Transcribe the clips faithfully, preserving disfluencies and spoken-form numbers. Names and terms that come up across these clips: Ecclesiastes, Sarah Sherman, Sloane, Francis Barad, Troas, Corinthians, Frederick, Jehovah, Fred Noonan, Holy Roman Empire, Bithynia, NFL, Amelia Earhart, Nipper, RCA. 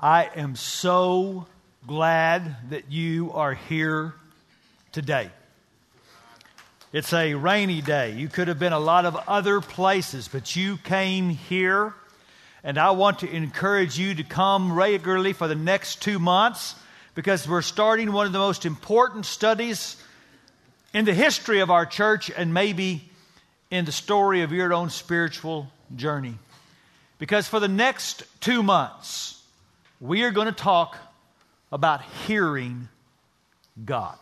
I am so glad that you are here today. It's a rainy day. You could have been a lot of other places, but you came here. And I want to encourage you to come regularly for the next two months because we're starting one of the most important studies in the history of our church and maybe in the story of your own spiritual journey. Because for the next two months, we are going to talk about hearing God.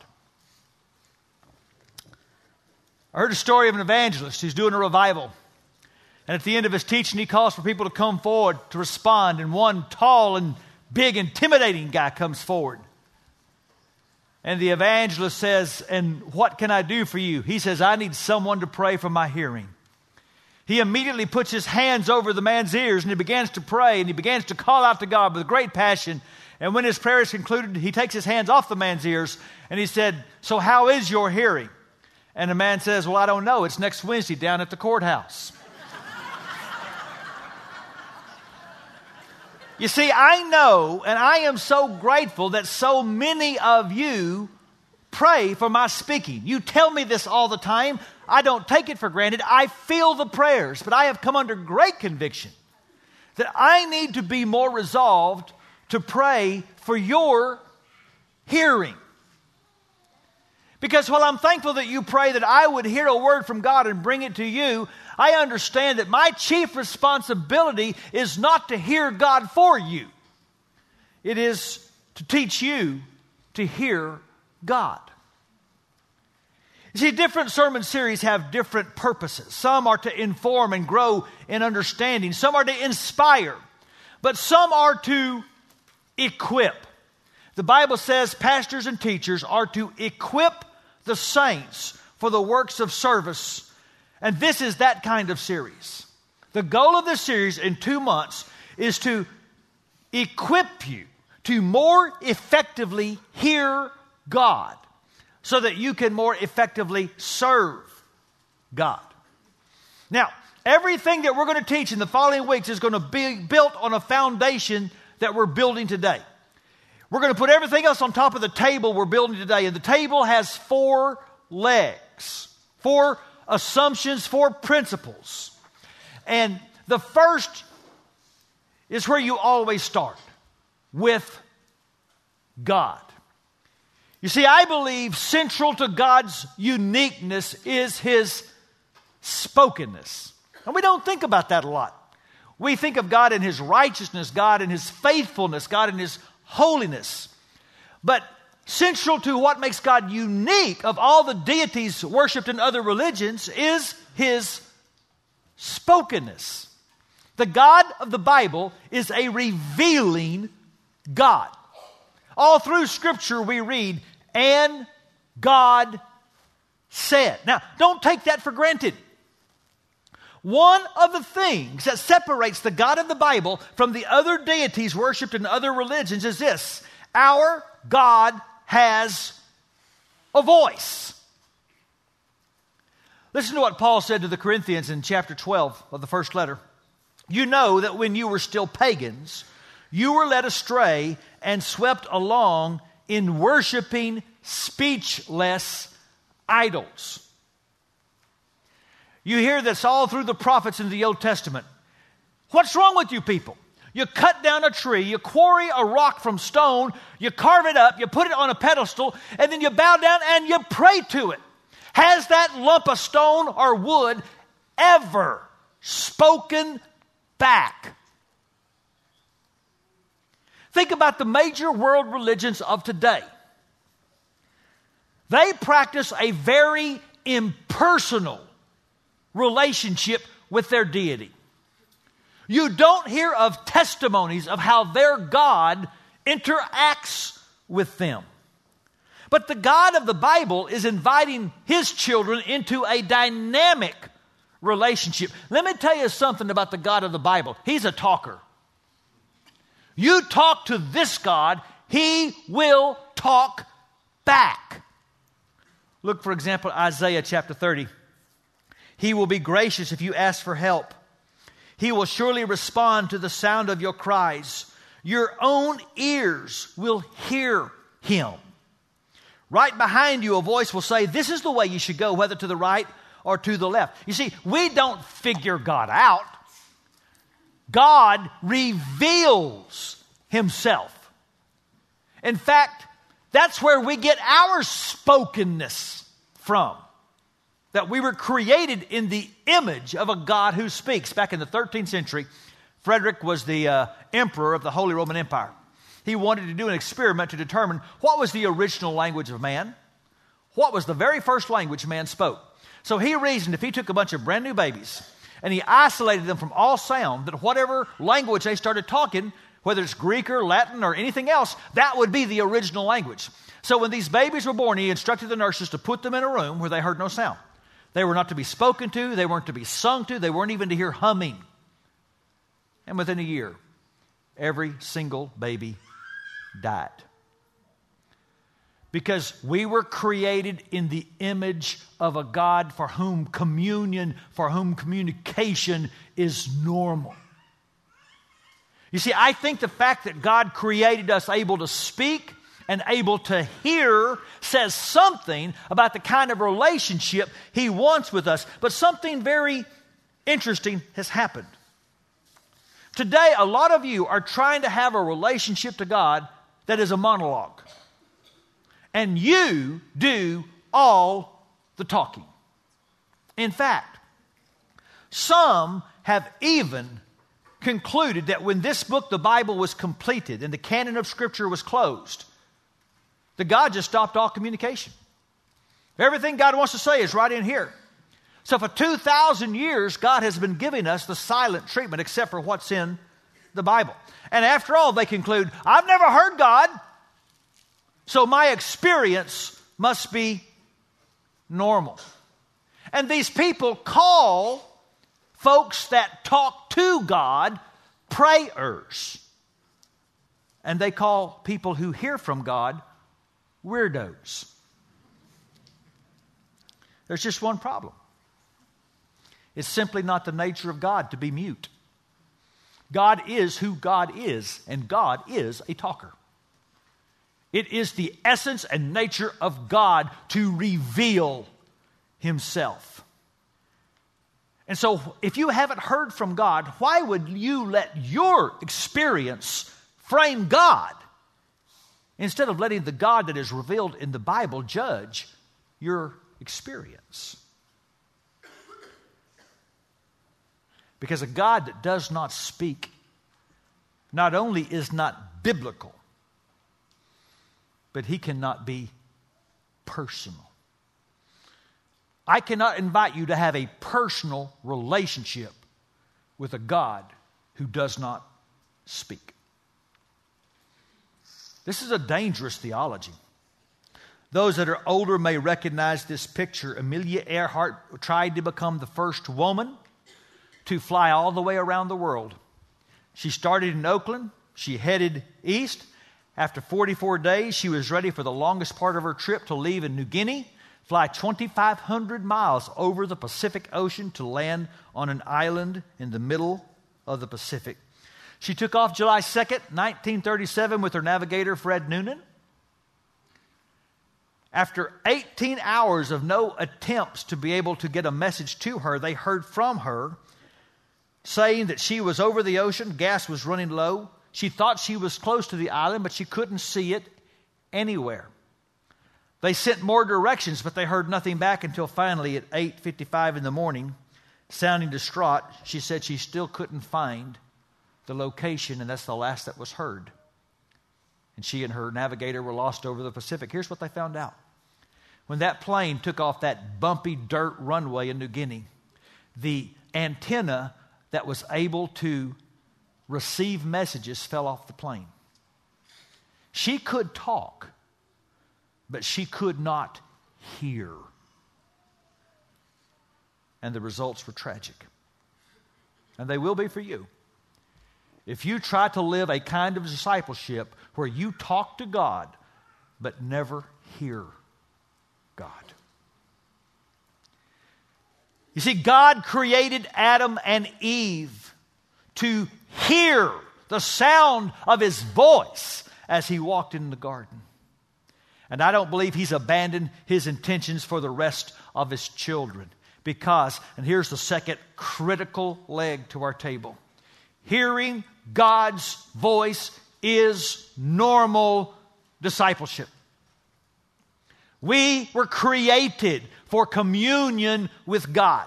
I heard a story of an evangelist who's doing a revival. And at the end of his teaching, he calls for people to come forward to respond. And one tall and big, intimidating guy comes forward. And the evangelist says, "And what can I do for you?" He says, "I need someone to pray for my hearing." He immediately puts his hands over the man's ears and he begins to pray and he begins to call out to God with great passion. And when his prayer is concluded, he takes his hands off the man's ears and he said, "So how is your hearing?" And the man says, "Well, I don't know. It's next Wednesday down at the courthouse." You see, I know and I am so grateful that so many of you pray for my speaking. You tell me this all the time. I don't take it for granted. I feel the prayers, but I have come under great conviction that I need to be more resolved to pray for your hearing. Because while I'm thankful that you pray that I would hear a word from God and bring it to you, I understand that my chief responsibility is not to hear God for you. It is to teach you to hear God. You see, different sermon series have different purposes. Some are to inform and grow in understanding. Some are to inspire. But some are to equip. The Bible says pastors and teachers are to equip the saints for the works of service. And this is that kind of series. The goal of this series in two months is to equip you to more effectively hear God, so that you can more effectively serve God. Now, everything that we're going to teach in the following weeks is going to be built on a foundation that we're building today. We're going to put everything else on top of the table we're building today. And the table has four legs, four assumptions, four principles. And the first is where you always start, with God. You see, I believe central to God's uniqueness is His spokenness. And we don't think about that a lot. We think of God in His righteousness, God in His faithfulness, God in His holiness. But central to what makes God unique of all the deities worshipped in other religions is His spokenness. The God of the Bible is a revealing God. All through Scripture we read, "And God said." Now, don't take that for granted. One of the things that separates the God of the Bible from the other deities worshipped in other religions is this: our God has a voice. Listen to what Paul said to the Corinthians in chapter twelve of the first letter. "You know that when you were still pagans, you were led astray and swept along in worshiping speechless idols." You hear this all through the prophets in the Old Testament. What's wrong with you people? You cut down a tree, you quarry a rock from stone, you carve it up, you put it on a pedestal, and then you bow down and you pray to it. Has that lump of stone or wood ever spoken back? Think about the major world religions of today. They practice a very impersonal relationship with their deity. You don't hear of testimonies of how their God interacts with them. But the God of the Bible is inviting His children into a dynamic relationship. Let me tell you something about the God of the Bible. He's a talker. You talk to this God, He will talk back. Look, for example, Isaiah chapter thirty. "He will be gracious if you ask for help. He will surely respond to the sound of your cries. Your own ears will hear him. Right behind you, a voice will say, this is the way you should go, whether to the right or to the left. You see, we don't figure God out. God reveals himself. In fact, that's where we get our spokenness from, that we were created in the image of a God who speaks. Back in the thirteenth century, Frederick was the uh, emperor of the Holy Roman Empire. He wanted to do an experiment to determine what was the original language of man, what was the very first language man spoke. So he reasoned if he took a bunch of brand new babies and he isolated them from all sound, that whatever language they started talking, whether it's Greek or Latin or anything else, that would be the original language. So when these babies were born, he instructed the nurses to put them in a room where they heard no sound. They were not to be spoken to, they weren't to be sung to, they weren't even to hear humming. And within a year, every single baby died. Because we were created in the image of a God for whom communion, for whom communication is normal. You see, I think the fact that God created us able to speak and able to hear says something about the kind of relationship he wants with us. But something very interesting has happened. Today, a lot of you are trying to have a relationship to God that is a monologue. And you do all the talking. In fact, some have even concluded that when this book, the Bible, was completed and the canon of Scripture was closed, that God just stopped all communication. Everything God wants to say is right in here. So for two thousand years, God has been giving us the silent treatment except for what's in the Bible. And after all, they conclude, I've never heard God, so my experience must be normal. And these people call folks that talk to God prayers. And they call people who hear from God weirdos. There's just one problem. It's simply not the nature of God to be mute. God is who God is, and God is a talker. It is the essence and nature of God to reveal himself. And so if you haven't heard from God, why would you let your experience frame God instead of letting the God that is revealed in the Bible judge your experience? Because a God that does not speak not only is not biblical, but he cannot be personal. I cannot invite you to have a personal relationship with a God who does not speak. This is a dangerous theology. Those that are older may recognize this picture. Amelia Earhart tried to become the first woman to fly all the way around the world. She started in Oakland. She headed east. After forty-four days, she was ready for the longest part of her trip to leave in New Guinea, fly twenty-five hundred miles over the Pacific Ocean to land on an island in the middle of the Pacific. She took off July second, nineteen thirty-seven with her navigator, Fred Noonan. After eighteen hours of no attempts to be able to get a message to her, they heard from her saying that she was over the ocean, gas was running low. She thought she was close to the island, but she couldn't see it anywhere. They sent more directions, but they heard nothing back until finally at eight fifty-five in the morning, sounding distraught, she said she still couldn't find the location, and that's the last that was heard. And she and her navigator were lost over the Pacific. Here's what they found out. When that plane took off that bumpy dirt runway in New Guinea, the antenna that was able to receive messages fell off the plane. She could talk, but she could not hear. And the results were tragic. And they will be for you. If you try to live a kind of discipleship where you talk to God but never hear God. You see, God created Adam and Eve to hear the sound of his voice as he walked in the garden. And I don't believe he's abandoned his intentions for the rest of his children. Because, and here's the second critical leg to our table, hearing God's voice is normal discipleship. We were created for communion with God.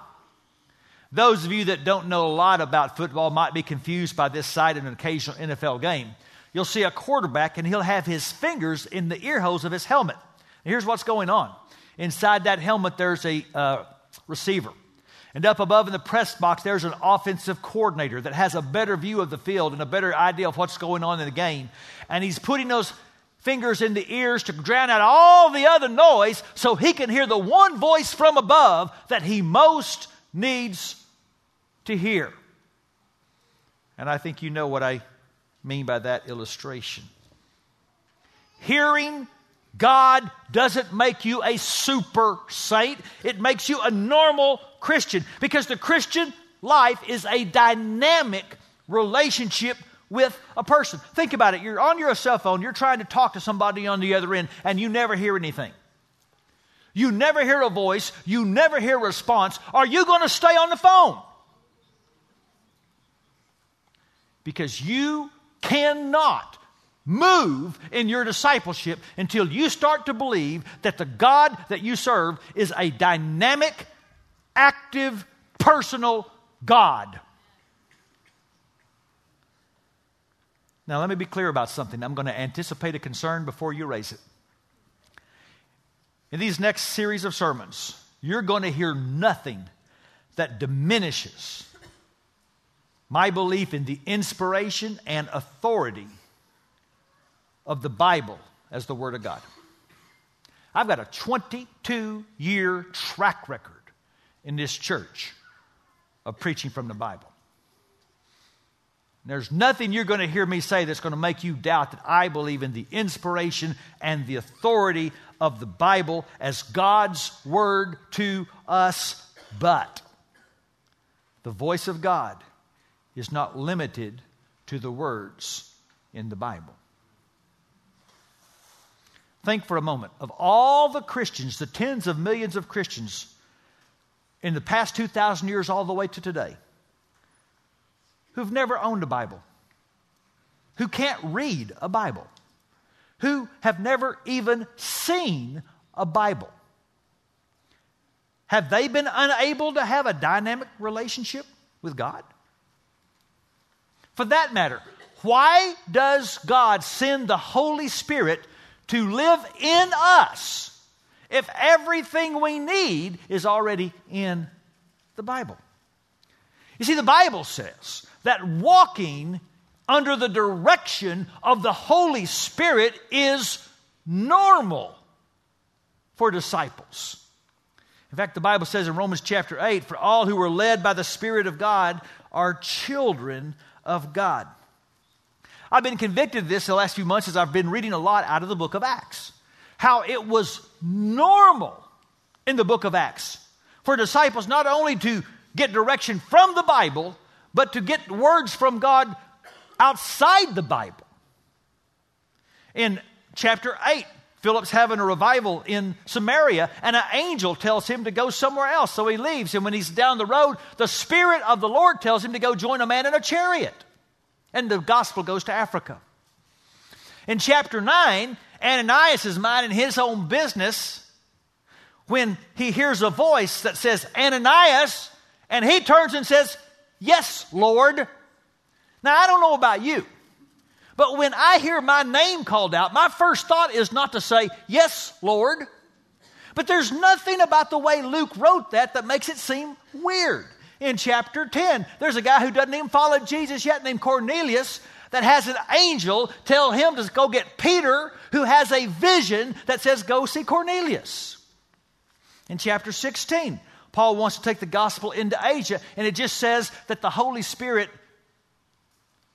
Those of you that don't know a lot about football might be confused by this sight in an occasional N F L game. You'll see a quarterback and he'll have his fingers in the ear holes of his helmet. And here's what's going on. Inside that helmet, there's a uh, receiver. And up above in the press box, there's an offensive coordinator that has a better view of the field and a better idea of what's going on in the game. And he's putting those fingers in the ears to drown out all the other noise so he can hear the one voice from above that he most needs to hear. And I think you know what I mean by that illustration. Hearing God doesn't make you a super saint. It makes you a normal Christian, because the Christian life is a dynamic relationship with a person. Think about it. You're on your cell phone. You're trying to talk to somebody on the other end, and you never hear anything. You never hear a voice. You never hear a response. Are you going to stay on the phone? Because you cannot move in your discipleship until you start to believe that the God that you serve is a dynamic, active, personal God. Now, let me be clear about something. I'm going to anticipate a concern before you raise it. In these next series of sermons, you're going to hear nothing that diminishes my belief in the inspiration and authority of the Bible as the Word of God. I've got a twenty-two year track record in this church of preaching from the Bible. And there's nothing you're going to hear me say that's going to make you doubt that I believe in the inspiration and the authority of the Bible as God's Word to us. But the voice of God is not limited to the words in the Bible. Think for a moment. Of all the Christians, the tens of millions of Christians in the past two thousand years all the way to today, who've never owned a Bible, who can't read a Bible, who have never even seen a Bible, have they been unable to have a dynamic relationship with God? For that matter, why does God send the Holy Spirit to live in us if everything we need is already in the Bible? You see, the Bible says that walking under the direction of the Holy Spirit is normal for disciples. In fact, the Bible says in Romans chapter eight, for all who are led by the Spirit of God are children of God. I've been convicted of this the last few months as I've been reading a lot out of the book of Acts. How it was normal in the book of Acts for disciples not only to get direction from the Bible, but to get words from God outside the Bible. In chapter eight, Philip's having a revival in Samaria, and an angel tells him to go somewhere else, so he leaves. And when he's down the road, the Spirit of the Lord tells him to go join a man in a chariot. And the gospel goes to Africa. In chapter nine, Ananias is minding his own business when he hears a voice that says, Ananias, and he turns and says, yes, Lord. Now, I don't know about you, but when I hear my name called out, my first thought is not to say, yes, Lord. But there's nothing about the way Luke wrote that that makes it seem weird. In chapter ten, there's a guy who doesn't even follow Jesus yet named Cornelius that has an angel tell him to go get Peter, who has a vision that says, go see Cornelius. In chapter sixteen, Paul wants to take the gospel into Asia, and it just says that the Holy Spirit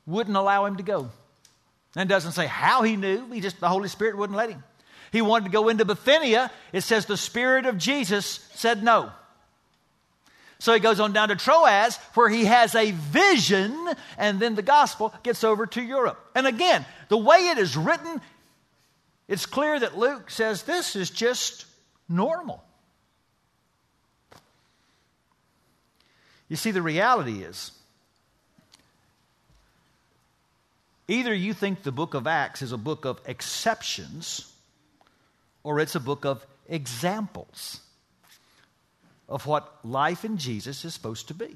wouldn't allow him to go. And doesn't say how he knew. He just, the Holy Spirit wouldn't let him. He wanted to go into Bithynia. It says the Spirit of Jesus said no. So he goes on down to Troas, where he has a vision, and then the gospel gets over to Europe. And again, the way it is written, it's clear that Luke says this is just normal. You see, the reality is, either you think the book of Acts is a book of exceptions, or it's a book of examples of what life in Jesus is supposed to be.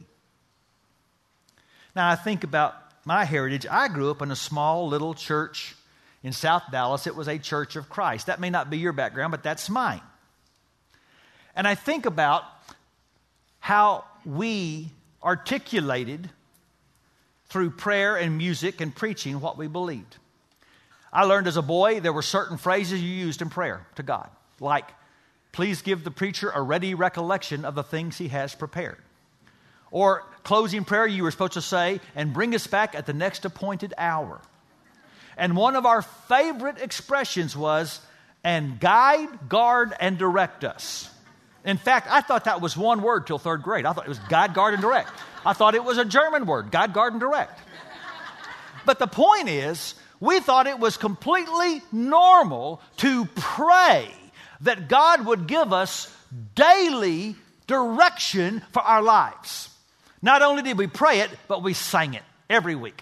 Now, I think about my heritage. I grew up in a small little church in South Dallas. It was a Church of Christ. That may not be your background, but that's mine. And I think about how we articulated through prayer and music and preaching what we believed. I learned as a boy there were certain phrases you used in prayer to God, like, please give the preacher a ready recollection of the things he has prepared. Or closing prayer, you were supposed to say, and bring us back at the next appointed hour. And one of our favorite expressions was, and guide, guard, and direct us. In fact, I thought that was one word till third grade. I thought it was guide, guard, and direct. I thought it was a German word, guide, guard, and direct. But the point is, we thought it was completely normal to pray that God would give us daily direction for our lives. Not only did we pray it, but we sang it every week.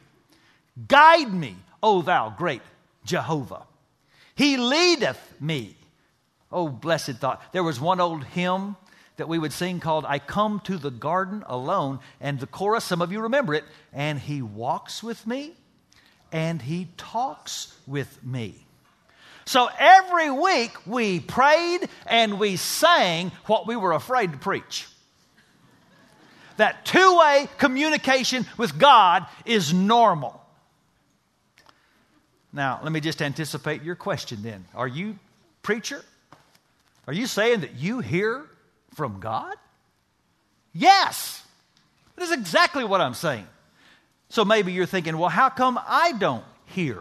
Guide me, O thou great Jehovah. He leadeth me. Oh, blessed thought. There was one old hymn that we would sing called, I Come to the Garden Alone. And the chorus, some of you remember it, and he walks with me, and he talks with me. So every week we prayed and we sang what we were afraid to preach. That two-way communication with God is normal. Now, let me just anticipate your question then. Are you a preacher? Are you saying that you hear from God? Yes. That is exactly what I'm saying. So maybe you're thinking, well, how come I don't hear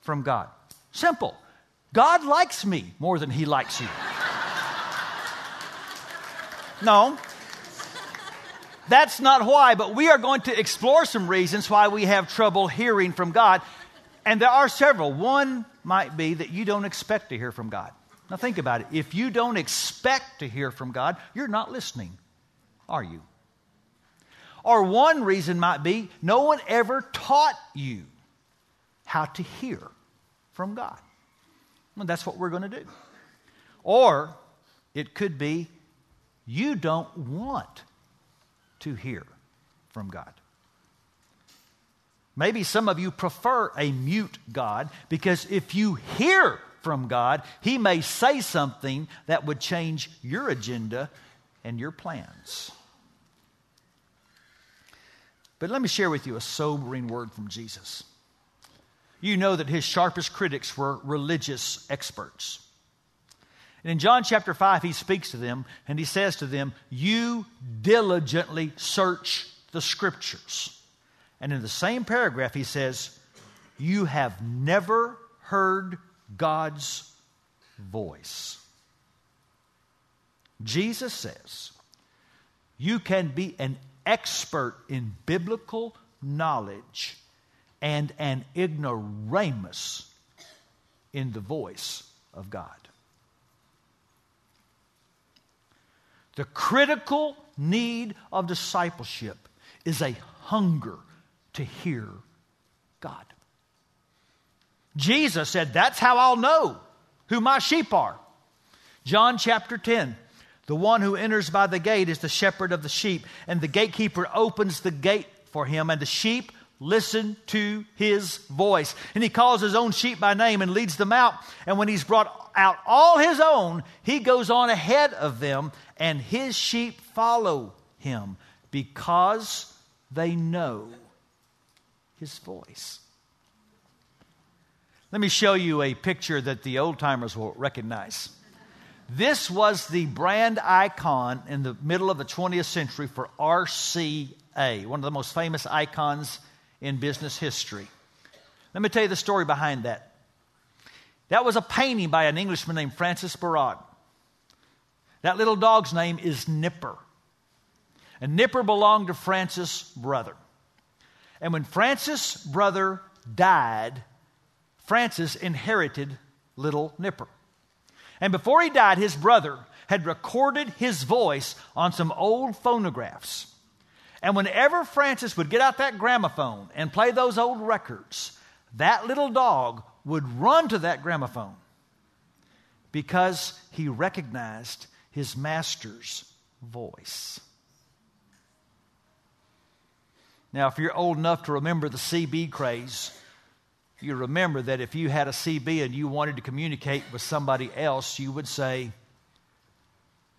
from God? Simple. God likes me more than he likes you. No, that's not why, but we are going to explore some reasons why we have trouble hearing from God. And there are several. One might be that you don't expect to hear from God. Now think about it. If you don't expect to hear from God, you're not listening, are you? Or one reason might be no one ever taught you how to hear from God. Well, that's what we're going to do. Or it could be you don't want to hear from God. Maybe some of you prefer a mute God, because if you hear from God, he may say something that would change your agenda and your plans. But let me share with you a sobering word from Jesus. You know that his sharpest critics were religious experts. And in John chapter five, he speaks to them and he says to them, you diligently search the scriptures. And in the same paragraph, he says, you have never heard God's voice. Jesus says, you can be an expert in biblical knowledge and an ignoramus in the voice of God. The critical need of discipleship is a hunger to hear God. Jesus said, that's how I'll know who my sheep are. John chapter ten. The one who enters by the gate is the shepherd of the sheep, and the gatekeeper opens the gate for him, and the sheep listen to his voice. And he calls his own sheep by name and leads them out. And when he's brought out all his own, he goes on ahead of them, and his sheep follow him because they know his voice. Let me show you a picture that the old timers will recognize. This was the brand icon in the middle of the twentieth century for R C A, one of the most famous icons in business history. Let me tell you the story behind that. That was a painting by an Englishman named Francis Barad. That little dog's name is Nipper. And Nipper belonged to Francis' brother. And when Francis' brother died, Francis inherited little Nipper. And before he died, his brother had recorded his voice on some old phonographs. And whenever Francis would get out that gramophone and play those old records, that little dog would run to that gramophone because he recognized his master's voice. Now, if you're old enough to remember the C B craze, you remember that if you had a C B and you wanted to communicate with somebody else, you would say,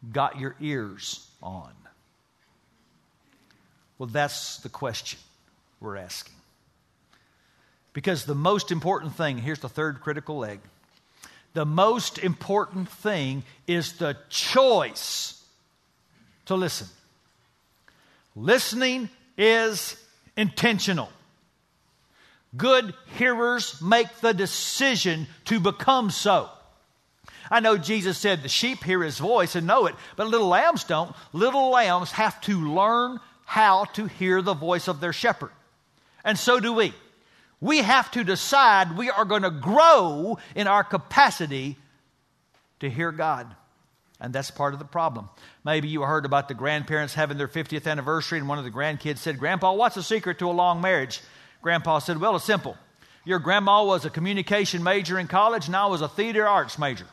"Got your ears on?" Well, that's the question we're asking. Because the most important thing, here's the third critical leg, the most important thing is the choice to listen. Listening is intentional. Good hearers make the decision to become so. I know Jesus said the sheep hear his voice and know it, but little lambs don't. Little lambs have to learn how to hear the voice of their shepherd. And so do we. We have to decide we are going to grow in our capacity to hear God. And that's part of the problem. Maybe you heard about the grandparents having their fiftieth anniversary, and one of the grandkids said, "Grandpa, what's the secret to a long marriage?" Grandpa said, "Well, it's simple. Your grandma was a communication major in college, and I was a theater arts major."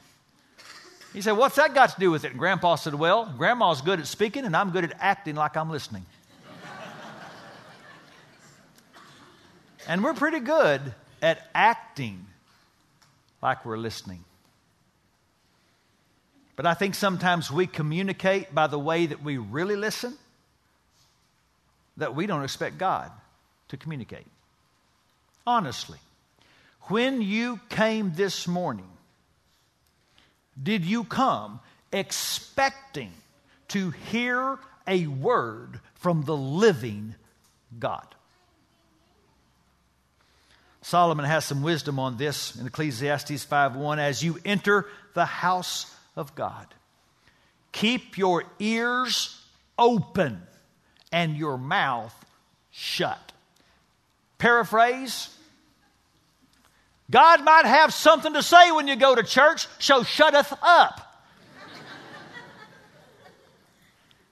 He said, "What's that got to do with it?" And Grandpa said, "Well, Grandma's good at speaking, and I'm good at acting like I'm listening." And we're pretty good at acting like we're listening. But I think sometimes we communicate by the way that we really listen that we don't expect God to communicate. Honestly, when you came this morning, did you come expecting to hear a word from the living God? Solomon has some wisdom on this in Ecclesiastes five one. As you enter the house of God, keep your ears open and your mouth shut. Paraphrase, God might have something to say when you go to church, so shutteth up.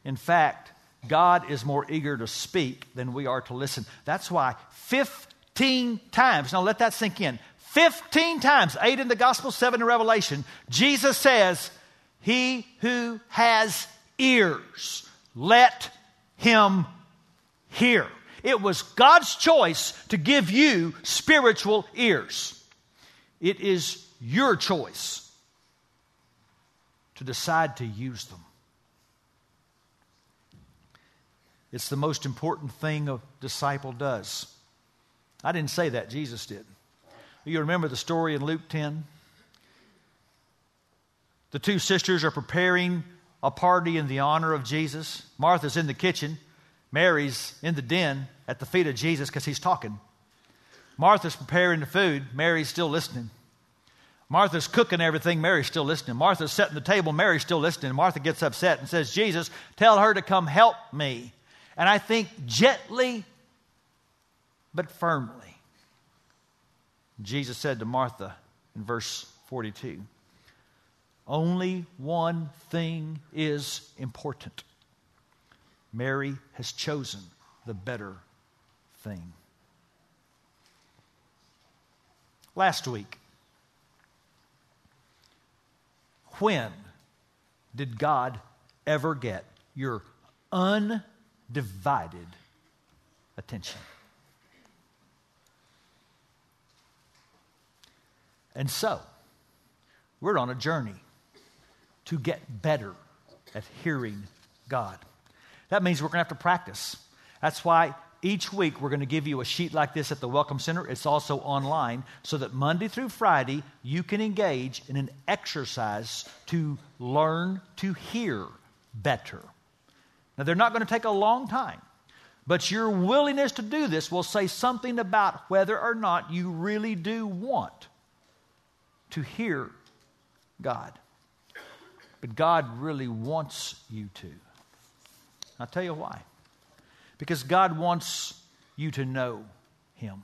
In fact, God is more eager to speak than we are to listen. That's why fifteen times, now let that sink in, fifteen times, eight in the Gospel, seven in Revelation, Jesus says, "He who has ears, let him hear." It was God's choice to give you spiritual ears. It is your choice to decide to use them. It's the most important thing a disciple does. I didn't say that, Jesus did. You remember the story in Luke ten? The two sisters are preparing a party in the honor of Jesus. Martha's in the kitchen. Mary's in the den at the feet of Jesus because he's talking. Martha's preparing the food. Mary's still listening. Martha's cooking everything. Mary's still listening. Martha's setting the table. Mary's still listening. Martha gets upset and says, "Jesus, tell her to come help me." And I think gently but firmly, Jesus said to Martha in verse forty-two, "Only one thing is important. Mary has chosen the better thing." Last week, when did God ever get your undivided attention? And so, we're on a journey to get better at hearing God. That means we're going to have to practice. That's why each week we're going to give you a sheet like this at the Welcome Center. It's also online so that Monday through Friday you can engage in an exercise to learn to hear better. Now, they're not going to take a long time, but your willingness to do this will say something about whether or not you really do want to hear God. But God really wants you to. I'll tell you why. because God wants you to know him.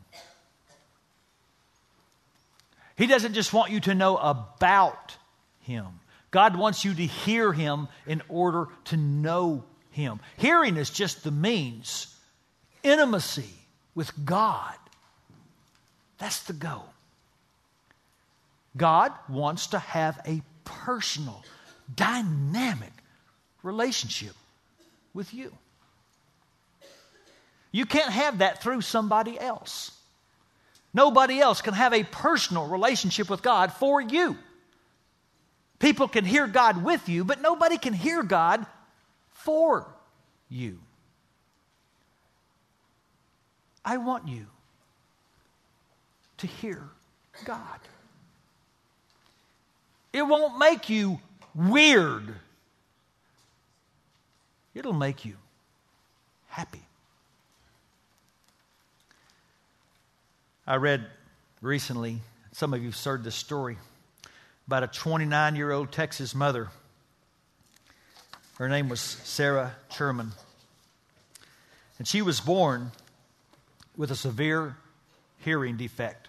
He doesn't just want you to know about him. God wants you to hear him in order to know him. Hearing is just the means. Intimacy with God, that's the goal. God wants to have a personal, dynamic relationship with you. You can't have that through somebody else. Nobody else can have a personal relationship with God for you. People can hear God with you, but nobody can hear God for you. I want you to hear God. It won't make you weird. It'll make you happy. I read recently, some of you have heard this story, about a twenty-nine-year-old Texas mother. Her name was Sarah Sherman. And she was born with a severe hearing defect.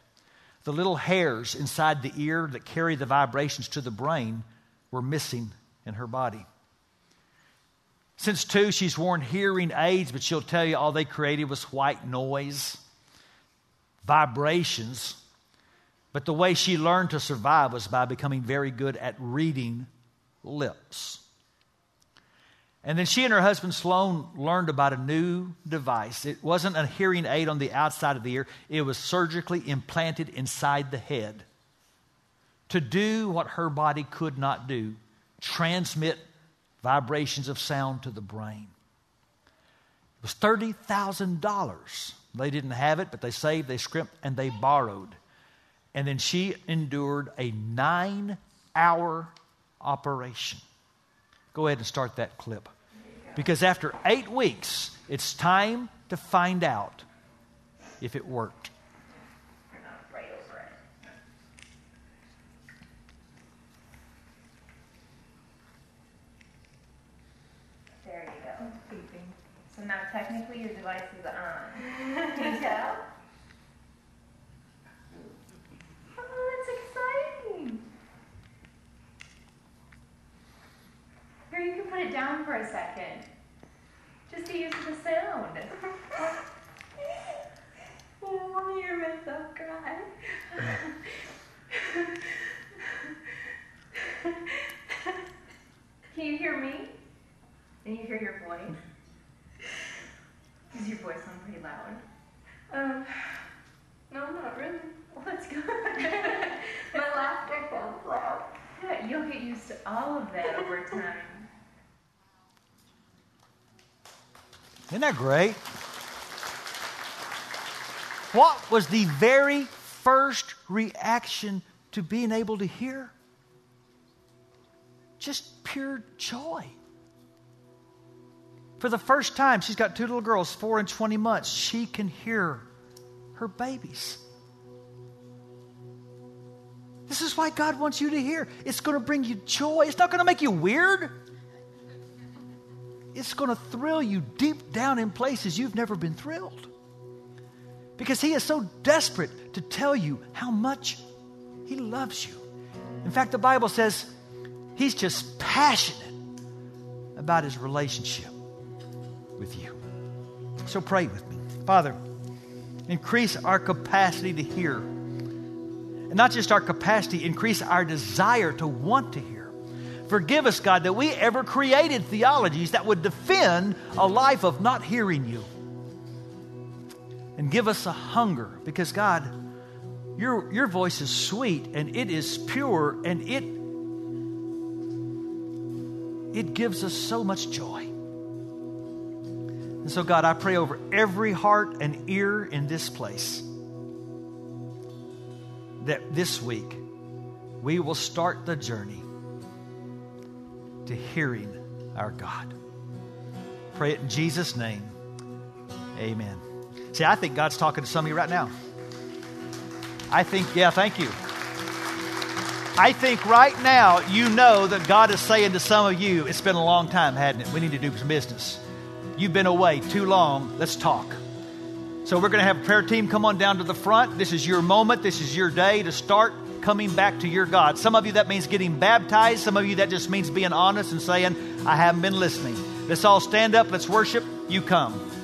The little hairs inside the ear that carry the vibrations to the brain were missing in her body. Since two, she's worn hearing aids, but she'll tell you all they created was white noise, vibrations. But the way she learned to survive was by becoming very good at reading lips. And then she and her husband, Sloane, learned about a new device. It wasn't a hearing aid on the outside of the ear. It was surgically implanted inside the head to do what her body could not do, transmit vibrations of sound to the brain. It was thirty thousand dollars. They didn't have it, but they saved, they scrimped, and they borrowed. And then she endured a nine-hour operation. Go ahead and start that clip. Because after eight weeks, it's time to find out if it worked. You're not right over it. There you go. It's beeping. So now technically your device is on. Can you tell? You can put it down for a second, just to use the sound. Oh, you're gonna make them cry. Can you hear me? Can you hear your voice? Does your voice sound pretty loud? Um, no, not really. Well, that's good. My laughter sounds loud. Yeah, you'll get used to all of that over time. Isn't that great? What was the very first reaction to being able to hear? Just pure joy. For the first time, she's got two little girls, four and twenty months. She can hear her babies. This is why God wants you to hear. It's going to bring you joy. It's not going to make you weird. It's going to thrill you deep down in places you've never been thrilled. Because he is so desperate to tell you how much he loves you. In fact, the Bible says he's just passionate about his relationship with you. So pray with me. Father, increase our capacity to hear. And not just our capacity, increase our desire to want to hear. Forgive us, God, that we ever created theologies that would defend a life of not hearing you. And give us a hunger, because, God, your, your voice is sweet, and it is pure, and it, it gives us so much joy. And so, God, I pray over every heart and ear in this place that this week we will start the journey to hearing our God. Pray it in Jesus' name. Amen. See, I think God's talking to some of you right now. I think, yeah, thank you. I think right now you know that God is saying to some of you, it's been a long time, hadn't it? We need to do some business. You've been away too long. Let's talk. So we're going to have a prayer team come on down to the front. This is your moment. This is your day to start coming back to your God. Some of you, that means getting baptized. Some of you, that just means being honest and saying, I haven't been listening. Let's all stand up. Let's worship. You come.